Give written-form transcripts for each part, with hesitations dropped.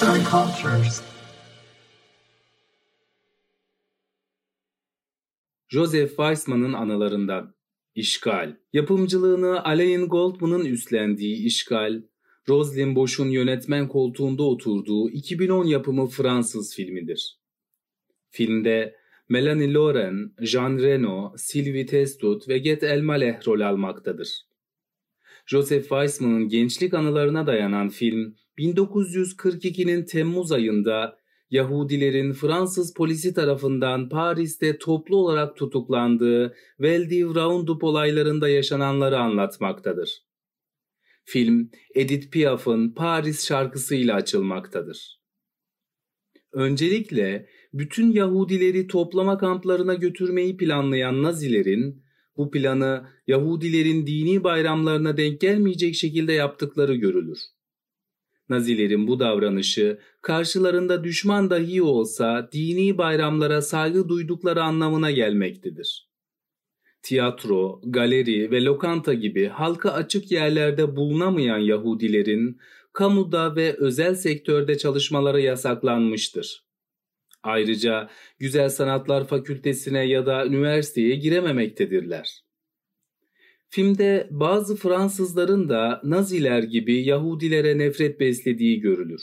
groups and cultures. Joseph Weissman'ın anılarından İşgal. Yapımcılığını Alain Goldman'ın üstlendiği İşgal, Rosalind Bosch'un yönetmen koltuğunda oturduğu 2010 yapımı Fransız filmidir. Filmde Melanie Laurent, Jean Reno, Sylvie Testud ve Gad Elmaleh rol almaktadır. Joseph Weissman'ın gençlik anılarına dayanan film, 1942'nin Temmuz ayında Yahudilerin Fransız polisi tarafından Paris'te toplu olarak tutuklandığı Vel d'Hiv Roundup olaylarında yaşananları anlatmaktadır. Film, Edith Piaf'ın Paris şarkısıyla açılmaktadır. Öncelikle bütün Yahudileri toplama kamplarına götürmeyi planlayan Nazilerin, bu planı Yahudilerin dini bayramlarına denk gelmeyecek şekilde yaptıkları görülür. Nazilerin bu davranışı karşılarında düşman dahi olsa dini bayramlara saygı duydukları anlamına gelmektedir. Tiyatro, galeri ve lokanta gibi halka açık yerlerde bulunamayan Yahudilerin kamuda ve özel sektörde çalışmaları yasaklanmıştır. Ayrıca Güzel Sanatlar Fakültesi'ne ya da üniversiteye girememektedirler. Filmde bazı Fransızların da Naziler gibi Yahudilere nefret beslediği görülür.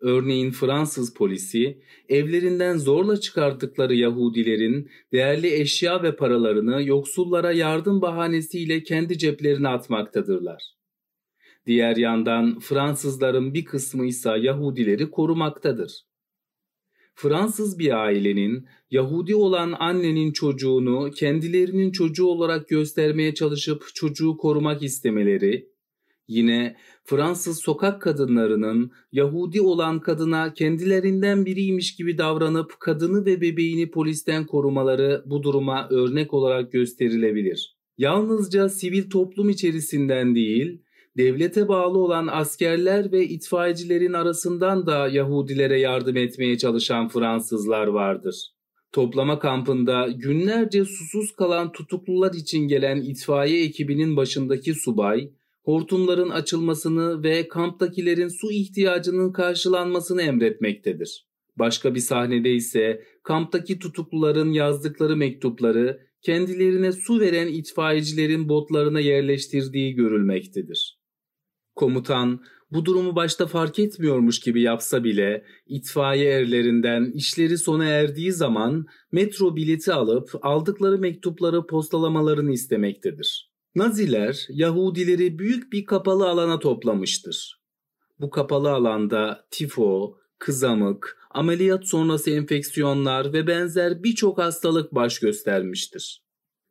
Örneğin Fransız polisi, evlerinden zorla çıkarttıkları Yahudilerin değerli eşya ve paralarını yoksullara yardım bahanesiyle kendi ceplerine atmaktadırlar. Diğer yandan Fransızların bir kısmı ise Yahudileri korumaktadır. Fransız bir ailenin Yahudi olan annenin çocuğunu kendilerinin çocuğu olarak göstermeye çalışıp çocuğu korumak istemeleri, yine Fransız sokak kadınlarının Yahudi olan kadına kendilerinden biriymiş gibi davranıp kadını ve bebeğini polisten korumaları bu duruma örnek olarak gösterilebilir. Yalnızca sivil toplum içerisinden değil, devlete bağlı olan askerler ve itfaiyecilerin arasından da Yahudilere yardım etmeye çalışan Fransızlar vardır. Toplama kampında günlerce susuz kalan tutuklular için gelen itfaiye ekibinin başındaki subay, hortumların açılmasını ve kamptakilerin su ihtiyacının karşılanmasını emretmektedir. Başka bir sahnede ise kamptaki tutukluların yazdıkları mektupları kendilerine su veren itfaiyecilerin botlarına yerleştirdiği görülmektedir. Komutan bu durumu başta fark etmiyormuş gibi yapsa bile itfaiye erlerinden işleri sona erdiği zaman metro bileti alıp aldıkları mektupları postalamalarını istemektedir. Naziler Yahudileri büyük bir kapalı alana toplamıştır. Bu kapalı alanda tifo, kızamık, ameliyat sonrası enfeksiyonlar ve benzer birçok hastalık baş göstermiştir.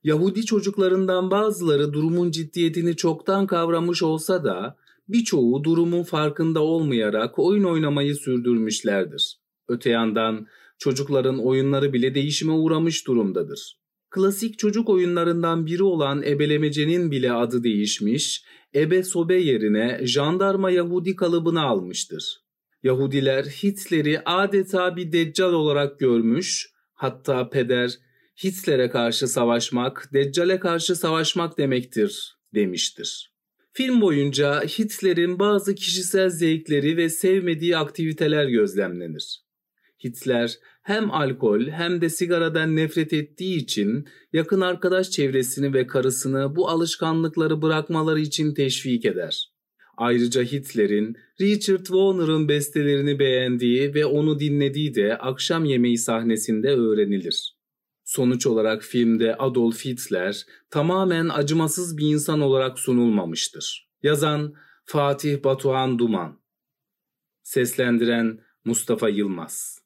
Yahudi çocuklarından bazıları durumun ciddiyetini çoktan kavramış olsa da birçoğu durumun farkında olmayarak oyun oynamayı sürdürmüşlerdir. Öte yandan çocukların oyunları bile değişime uğramış durumdadır. Klasik çocuk oyunlarından biri olan ebelemecenin bile adı değişmiş, ebe sobe yerine jandarma Yahudi kalıbını almıştır. Yahudiler Hitler'i adeta bir deccal olarak görmüş, hatta peder Hitler'e karşı savaşmak, deccale karşı savaşmak demektir demiştir. Film boyunca Hitler'in bazı kişisel zevkleri ve sevmediği aktiviteler gözlemlenir. Hitler hem alkol hem de sigaradan nefret ettiği için yakın arkadaş çevresini ve karısını bu alışkanlıkları bırakmaları için teşvik eder. Ayrıca Hitler'in Richard Wagner'ın bestelerini beğendiği ve onu dinlediği de akşam yemeği sahnesinde öğrenilir. Sonuç olarak filmde Adolf Hitler tamamen acımasız bir insan olarak sunulmamıştır. Yazan Fatih Batuhan Duman, seslendiren Mustafa Yılmaz.